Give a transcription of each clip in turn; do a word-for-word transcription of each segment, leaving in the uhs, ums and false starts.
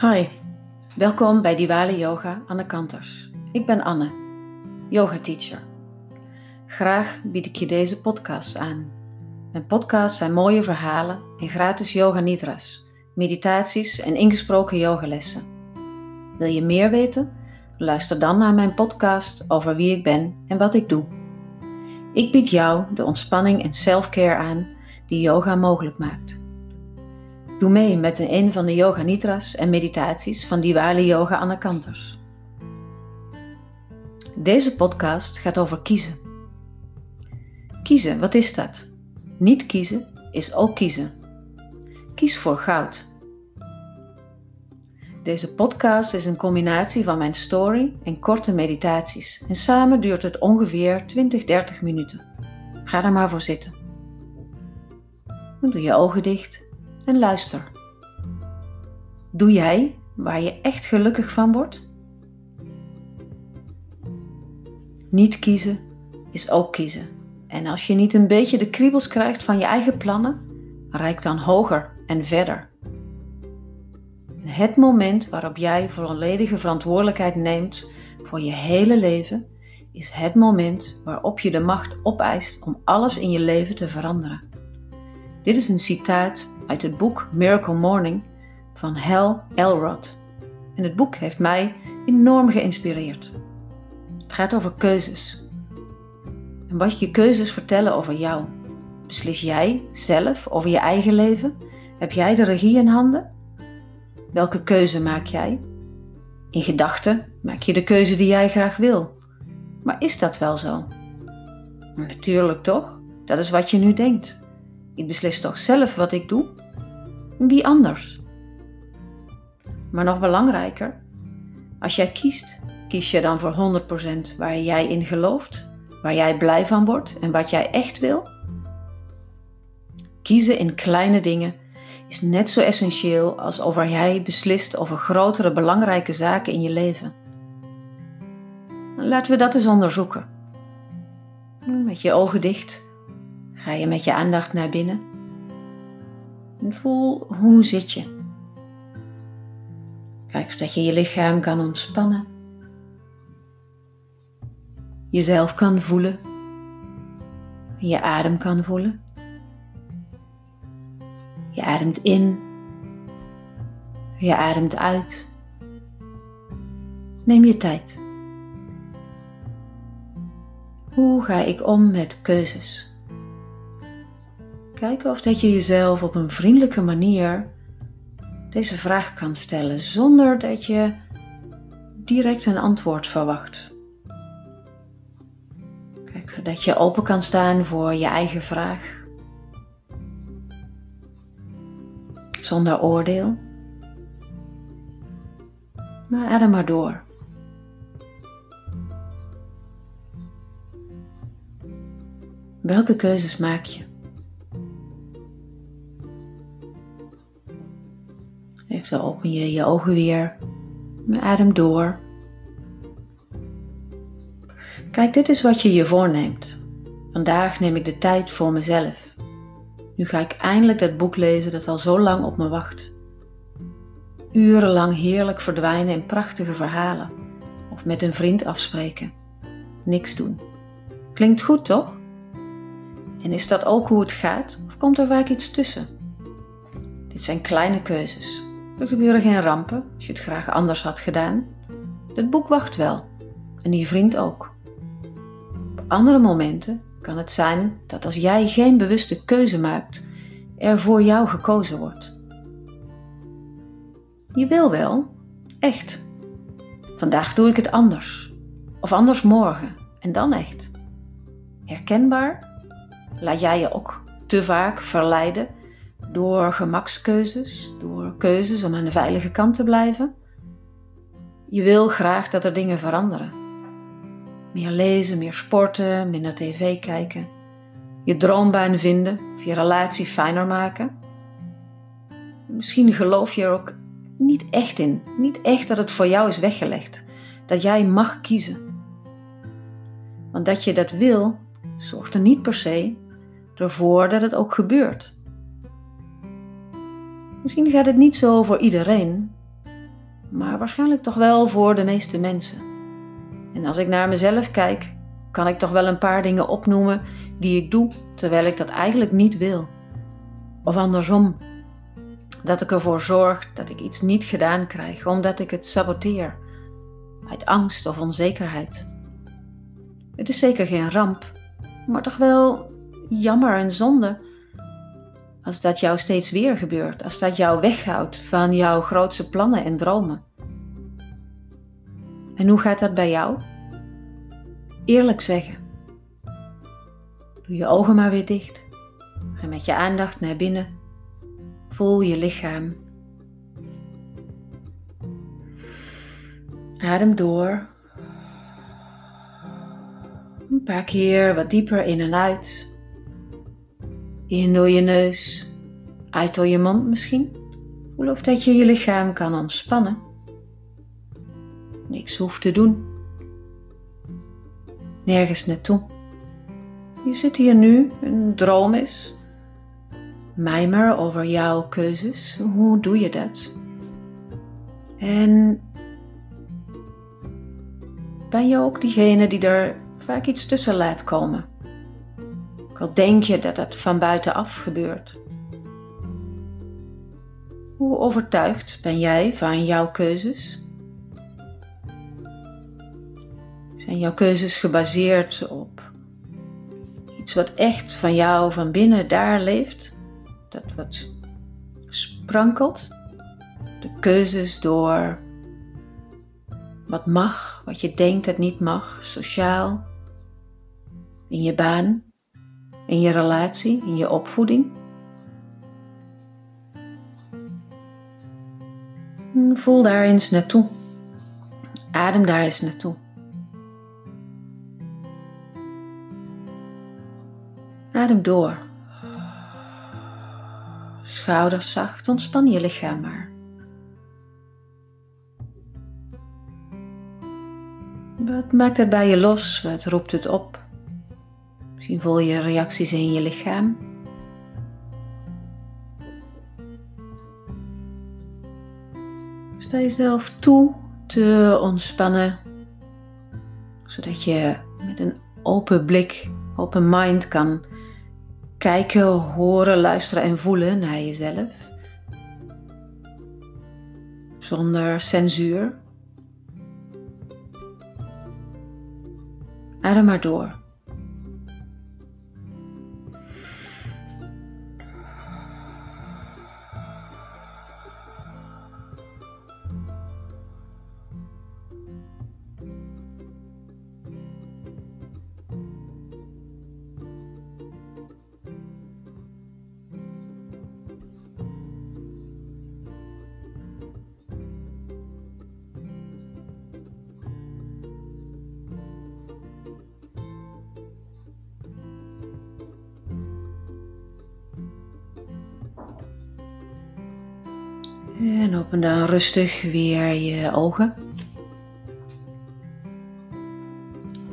Hi, welkom bij Diwali Yoga, Anne Kanters. Ik ben Anne, yoga teacher. Graag bied ik je deze podcast aan. Mijn podcasts zijn mooie verhalen en gratis yoga nidras, meditaties en ingesproken yogalessen. Wil je meer weten? Luister dan naar mijn podcast over wie ik ben en wat ik doe. Ik bied jou de ontspanning en selfcare aan die yoga mogelijk maakt. Doe mee met een van de yoga nidras en meditaties van Diwali Yoga Anne Kanters. Deze podcast gaat over kiezen. Kiezen, wat is dat? Niet kiezen is ook kiezen. Kies voor goud. Deze podcast is een combinatie van mijn story en korte meditaties. En samen duurt het ongeveer twintig tot dertig minuten. Ga er maar voor zitten. Dan doe je ogen dicht. En luister. Doe jij waar je echt gelukkig van wordt? Niet kiezen is ook kiezen. En als je niet een beetje de kriebels krijgt van je eigen plannen, reik dan hoger en verder. Het moment waarop jij volledige verantwoordelijkheid neemt voor je hele leven, is het moment waarop je de macht opeist om alles in je leven te veranderen. Dit is een citaat uit het boek Miracle Morning van Hal Elrod. En het boek heeft mij enorm geïnspireerd. Het gaat over keuzes. En wat je keuzes vertellen over jou. Beslis jij zelf over je eigen leven? Heb jij de regie in handen? Welke keuze maak jij? In gedachten maak je de keuze die jij graag wil. Maar is dat wel zo? Maar natuurlijk toch, dat is wat je nu denkt. Ik beslis toch zelf wat ik doe? Wie anders? Maar nog belangrijker, als jij kiest, kies je dan voor honderd procent waar jij in gelooft, waar jij blij van wordt en wat jij echt wil? Kiezen in kleine dingen is net zo essentieel als of jij beslist over grotere belangrijke zaken in je leven. Laten we dat eens onderzoeken. Met je ogen dicht. Ga je met je aandacht naar binnen en voel hoe zit je. Kijk zodat je je lichaam kan ontspannen, jezelf kan voelen, je adem kan voelen. Je ademt in, je ademt uit. Neem je tijd. Hoe ga ik om met keuzes? Kijken of dat je jezelf op een vriendelijke manier deze vraag kan stellen, zonder dat je direct een antwoord verwacht. Kijk dat je open kan staan voor je eigen vraag. Zonder oordeel. Maar adem maar door. Welke keuzes maak je? Zo open je je ogen weer. Adem door. Kijk, dit is wat je je voorneemt. Vandaag neem ik de tijd voor mezelf. Nu ga ik eindelijk dat boek lezen dat al zo lang op me wacht. Urenlang heerlijk verdwijnen in prachtige verhalen. Of met een vriend afspreken. Niks doen. Klinkt goed, toch? En is dat ook hoe het gaat? Of komt er vaak iets tussen? Dit zijn kleine keuzes. Er gebeuren geen rampen, als je het graag anders had gedaan. Dat boek wacht wel. En die vriend ook. Op andere momenten kan het zijn dat als jij geen bewuste keuze maakt, er voor jou gekozen wordt. Je wil wel. Echt. Vandaag doe ik het anders. Of anders morgen. En dan echt. Herkenbaar? Laat jij je ook te vaak verleiden door gemakskeuzes, door keuzes om aan de veilige kant te blijven. Je wil graag dat er dingen veranderen. Meer lezen, meer sporten, minder tv kijken. Je droombaan vinden of je relatie fijner maken. Misschien geloof je er ook niet echt in. Niet echt dat het voor jou is weggelegd. Dat jij mag kiezen. Want dat je dat wil, zorgt er niet per se ervoor dat het ook gebeurt. Misschien gaat het niet zo voor iedereen, maar waarschijnlijk toch wel voor de meeste mensen. En als ik naar mezelf kijk, kan ik toch wel een paar dingen opnoemen die ik doe, terwijl ik dat eigenlijk niet wil. Of andersom, dat ik ervoor zorg dat ik iets niet gedaan krijg, omdat ik het saboteer, uit angst of onzekerheid. Het is zeker geen ramp, maar toch wel jammer en zonde als dat jou steeds weer gebeurt, als dat jou weghoudt van jouw grootste plannen en dromen. En hoe gaat dat bij jou? Eerlijk zeggen. Doe je ogen maar weer dicht. Ga met je aandacht naar binnen. Voel je lichaam. Adem door. Een paar keer wat dieper in en uit. In door je neus, uit door je mond misschien. Voel of dat je je lichaam kan ontspannen. Niks hoeft te doen. Nergens naartoe. Je zit hier nu, een droom is. Mijmer over jouw keuzes. Hoe doe je dat? En ben je ook diegene die er vaak iets tussen laat komen? Ook al denk je dat het van buitenaf gebeurt. Hoe overtuigd ben jij van jouw keuzes? Zijn jouw keuzes gebaseerd op iets wat echt van jou van binnen daar leeft? Dat wat sprankelt? De keuzes door wat mag, wat je denkt dat niet mag, sociaal, in je baan, in je relatie, in je opvoeding? Voel daar eens naartoe. Adem daar eens naartoe. Adem door. Schouders zacht, ontspan je lichaam maar. Wat maakt het bij je los? Wat roept het op? Misschien voel je reacties in je lichaam. Sta jezelf toe te ontspannen, zodat je met een open blik, open mind kan kijken, horen, luisteren en voelen naar jezelf. Zonder censuur. Adem maar door. En open dan rustig weer je ogen.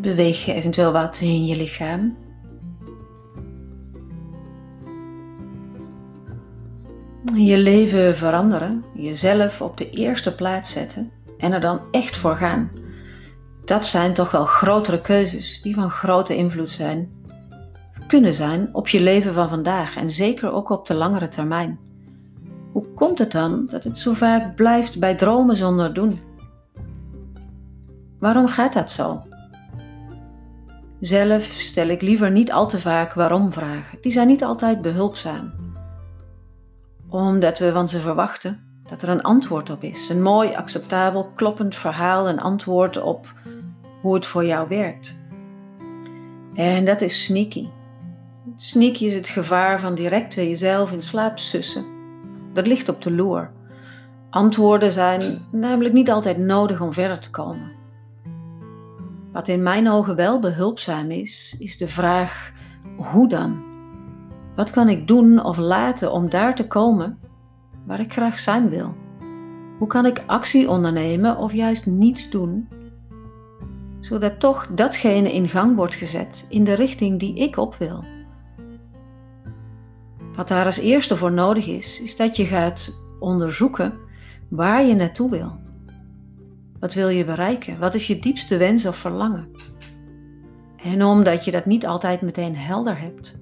Beweeg je eventueel wat in je lichaam. Je leven veranderen, jezelf op de eerste plaats zetten en er dan echt voor gaan. Dat zijn toch wel grotere keuzes die van grote invloed zijn, kunnen zijn op je leven van vandaag en zeker ook op de langere termijn. Hoe komt het dan dat het zo vaak blijft bij dromen zonder doen? Waarom gaat dat zo? Zelf stel ik liever niet al te vaak waarom-vragen. Die zijn niet altijd behulpzaam. Omdat we van ze verwachten dat er een antwoord op is. Een mooi, acceptabel, kloppend verhaal, een antwoord op hoe het voor jou werkt. En dat is sneaky. Sneaky is het gevaar van direct jezelf in slaap sussen. Dat ligt op de loer. Antwoorden zijn namelijk niet altijd nodig om verder te komen. Wat in mijn ogen wel behulpzaam is, is de vraag: hoe dan? Wat kan ik doen of laten om daar te komen waar ik graag zijn wil? Hoe kan ik actie ondernemen of juist niets doen, zodat toch datgene in gang wordt gezet in de richting die ik op wil? Wat daar als eerste voor nodig is, is dat je gaat onderzoeken waar je naartoe wil. Wat wil je bereiken? Wat is je diepste wens of verlangen? En omdat je dat niet altijd meteen helder hebt,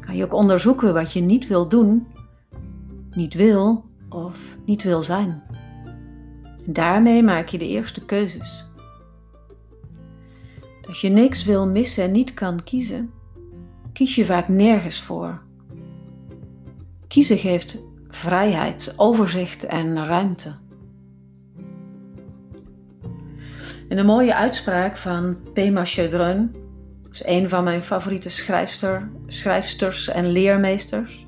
kan je ook onderzoeken wat je niet wil doen, niet wil of niet wil zijn. En daarmee maak je de eerste keuzes. Als je niks wil missen en niet kan kiezen, kies je vaak nergens voor. Kiezen geeft vrijheid, overzicht en ruimte. En een mooie uitspraak van Pema Chödrön, dat is een van mijn favoriete schrijfster, schrijfsters en leermeesters,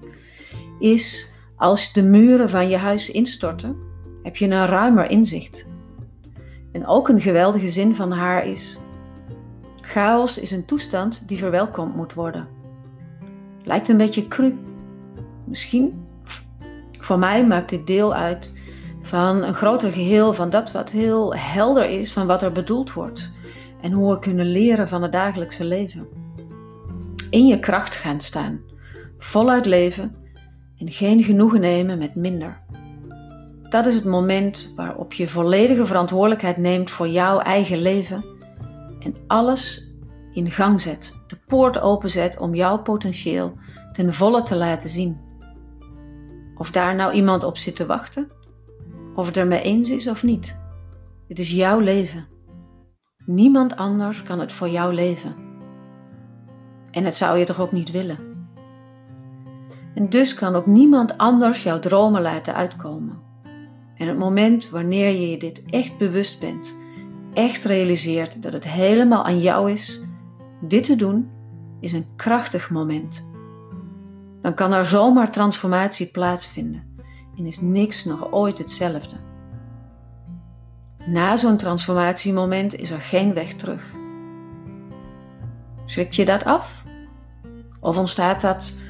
is: als de muren van je huis instorten, heb je een ruimer inzicht. En ook een geweldige zin van haar is: chaos is een toestand die verwelkomd moet worden. Lijkt een beetje cru. Misschien. Voor mij maakt dit deel uit van een groter geheel, van dat wat heel helder is, van wat er bedoeld wordt. En hoe we kunnen leren van het dagelijkse leven. In je kracht gaan staan. Voluit leven. En geen genoegen nemen met minder. Dat is het moment waarop je volledige verantwoordelijkheid neemt voor jouw eigen leven. En alles in gang zet. De poort openzet om jouw potentieel ten volle te laten zien. Of daar nou iemand op zit te wachten. Of het er mee eens is of niet. Het is jouw leven. Niemand anders kan het voor jou leven. En dat zou je toch ook niet willen. En dus kan ook niemand anders jouw dromen laten uitkomen. En het moment wanneer je je dit echt bewust bent, echt realiseert dat het helemaal aan jou is, dit te doen, is een krachtig moment. Dan kan er zomaar transformatie plaatsvinden en is niks nog ooit hetzelfde. Na zo'n transformatiemoment is er geen weg terug. Schrik je dat af? Of ontstaat dat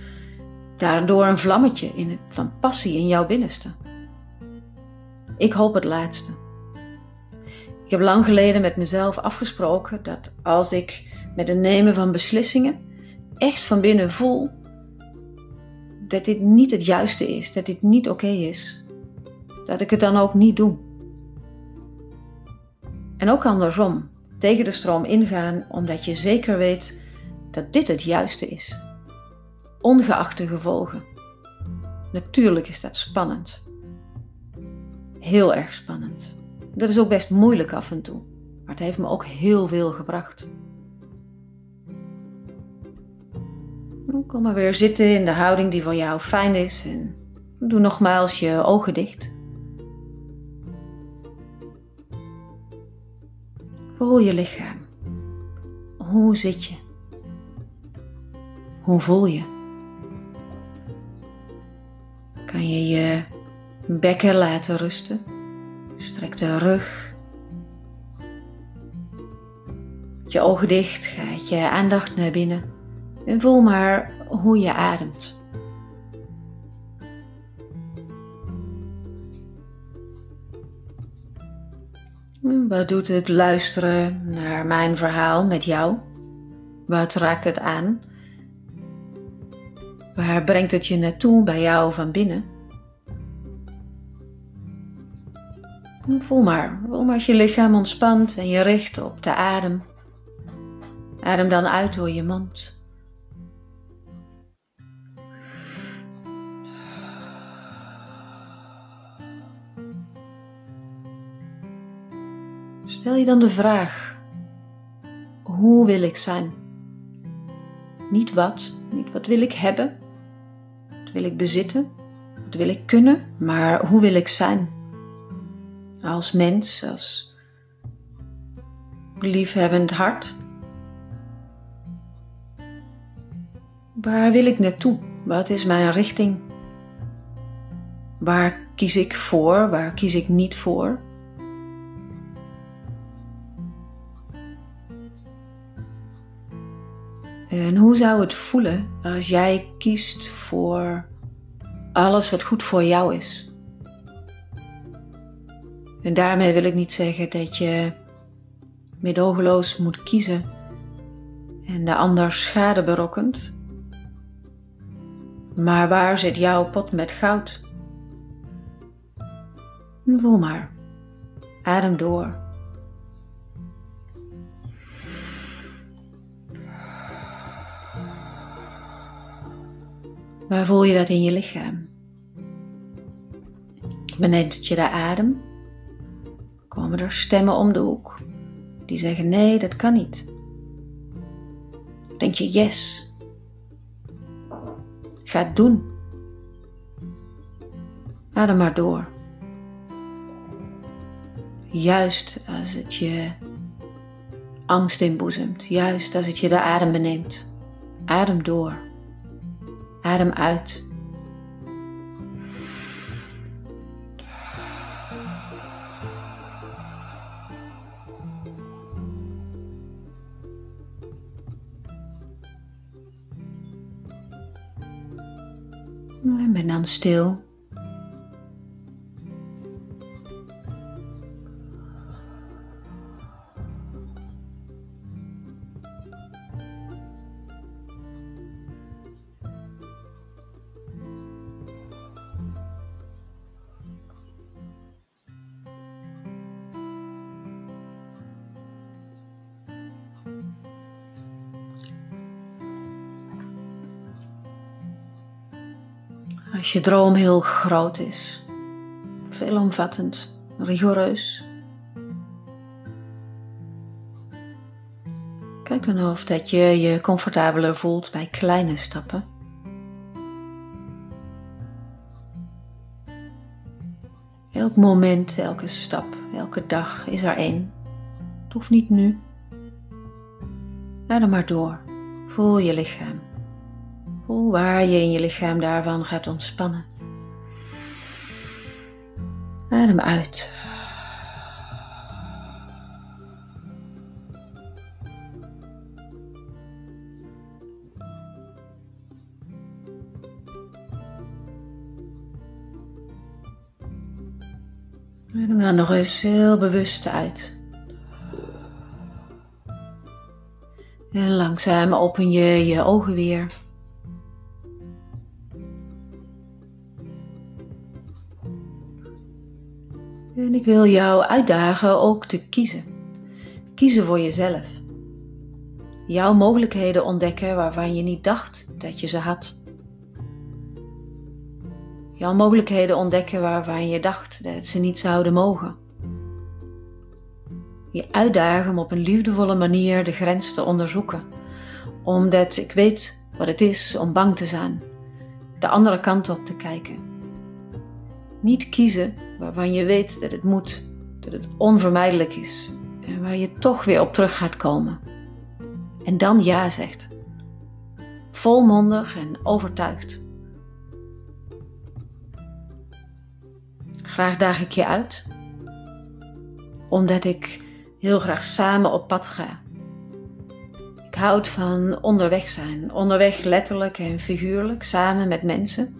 daardoor een vlammetje in het, van passie in jouw binnenste? Ik hoop het laatste. Ik heb lang geleden met mezelf afgesproken dat als ik met het nemen van beslissingen echt van binnen voel dat dit niet het juiste is, dat dit niet oké is, dat ik het dan ook niet doe. En ook andersom, tegen de stroom ingaan omdat je zeker weet dat dit het juiste is. Ongeacht de gevolgen. Natuurlijk is dat spannend. Heel erg spannend. Dat is ook best moeilijk af en toe, maar het heeft me ook heel veel gebracht. Kom maar weer zitten in de houding die voor jou fijn is en doe nogmaals je ogen dicht. Voel je lichaam. Hoe zit je? Hoe voel je? Kan je je bekken laten rusten? Strek de rug. Met je ogen dicht gaat je aandacht naar binnen en voel maar hoe je ademt. Wat doet het luisteren naar mijn verhaal met jou? Wat raakt het aan? Waar brengt het je naartoe bij jou van binnen? Voel maar, voel maar als je lichaam ontspant en je richt op de adem. Adem dan uit door je mond. Stel je dan de vraag: hoe wil ik zijn? Niet wat, niet wat wil ik hebben, wat wil ik bezitten, wat wil ik kunnen, maar hoe wil ik zijn? Als mens, als liefhebbend hart. Waar wil ik naartoe? Wat is mijn richting? Waar kies ik voor? Waar kies ik niet voor? En hoe zou het voelen als jij kiest voor alles wat goed voor jou is? En daarmee wil ik niet zeggen dat je meedogenloos moet kiezen en de ander schade berokkent. Maar waar zit jouw pot met goud? Voel maar. Adem door. Waar voel je dat in je lichaam? Beneden je de adem komen er stemmen om de hoek die zeggen nee, dat kan niet. Denk je yes, ga het doen. Adem maar door. Juist als het je angst inboezemt, juist als het je de adem beneemt, adem door. Adem uit. En ben dan stil. Als je droom heel groot is, veelomvattend, rigoureus, kijk dan of dat je je comfortabeler voelt bij kleine stappen. Elk moment, elke stap, elke dag is er één. Het hoeft niet nu. Adem maar door. Voel je lichaam. Voel waar je in je lichaam daarvan gaat ontspannen. Adem uit. Adem dan nog eens heel bewust uit. En langzaam open je je ogen weer. En ik wil jou uitdagen ook te kiezen. Kiezen voor jezelf. Jouw mogelijkheden ontdekken waarvan je niet dacht dat je ze had. Jouw mogelijkheden ontdekken waarvan je dacht dat ze niet zouden mogen. Je uitdagen om op een liefdevolle manier de grens te onderzoeken. Omdat ik weet wat het is om bang te zijn. De andere kant op te kijken. Niet kiezen waarvan je weet dat het moet, dat het onvermijdelijk is en waar je toch weer op terug gaat komen. En dan ja zegt. Volmondig en overtuigd. Graag daag ik je uit, omdat ik heel graag samen op pad ga. Ik houd van onderweg zijn, onderweg letterlijk en figuurlijk, samen met mensen.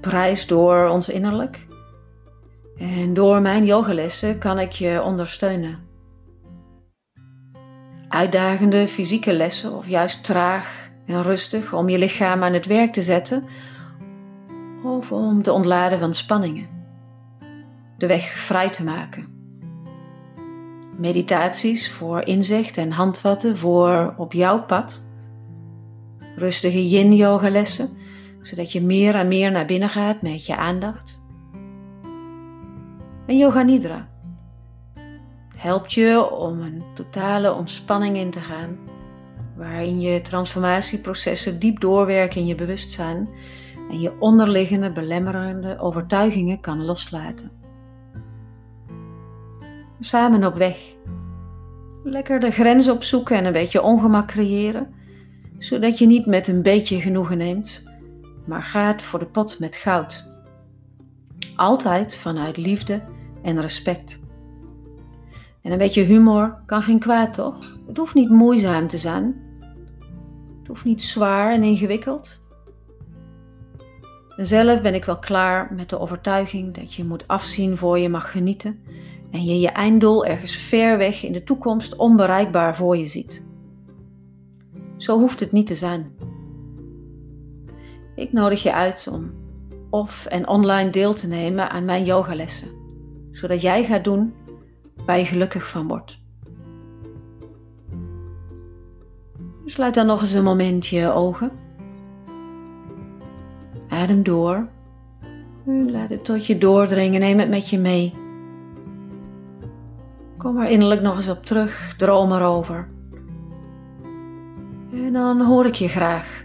Reis door ons innerlijk en door mijn yogalessen kan ik je ondersteunen. Uitdagende fysieke lessen of juist traag en rustig om je lichaam aan het werk te zetten of om te ontladen van spanningen. De weg vrij te maken. Meditaties voor inzicht en handvatten voor op jouw pad. Rustige yin-yogalessen zodat je meer en meer naar binnen gaat met je aandacht. En Yoga Nidra helpt je om een totale ontspanning in te gaan, waarin je transformatieprocessen diep doorwerken in je bewustzijn en je onderliggende belemmerende overtuigingen kan loslaten. Samen op weg. Lekker de grens opzoeken en een beetje ongemak creëren, zodat je niet met een beetje genoegen neemt, maar gaat voor de pot met goud. Altijd vanuit liefde en respect. En een beetje humor kan geen kwaad, toch? Het hoeft niet moeizaam te zijn. Het hoeft niet zwaar en ingewikkeld. En zelf ben ik wel klaar met de overtuiging dat je moet afzien voor je mag genieten en je je einddoel ergens ver weg in de toekomst onbereikbaar voor je ziet. Zo hoeft het niet te zijn. Ik nodig je uit om off- en online deel te nemen aan mijn yogalessen. zodat jij gaat doen waar je gelukkig van wordt. Sluit dan nog eens een moment je ogen. Adem door. Laat het tot je doordringen. Neem het met je mee. Kom er innerlijk nog eens op terug. Droom erover. En dan hoor ik je graag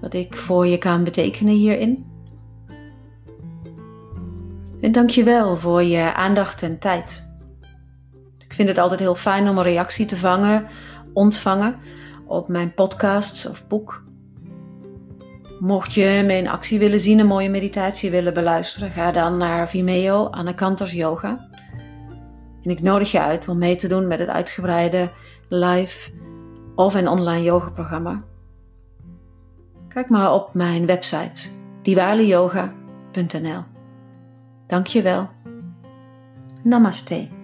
wat ik voor je kan betekenen hierin. En dankjewel voor je aandacht en tijd. Ik vind het altijd heel fijn om een reactie te vangen, ontvangen op mijn podcasts of boek. Mocht je me in actie willen zien, een mooie meditatie willen beluisteren, ga dan naar Vimeo, Anne Kanters Yoga. En ik nodig je uit om mee te doen met het uitgebreide live of een online yogaprogramma. Kijk maar op mijn website diwali yoga punt n l. Dankjewel. Namaste.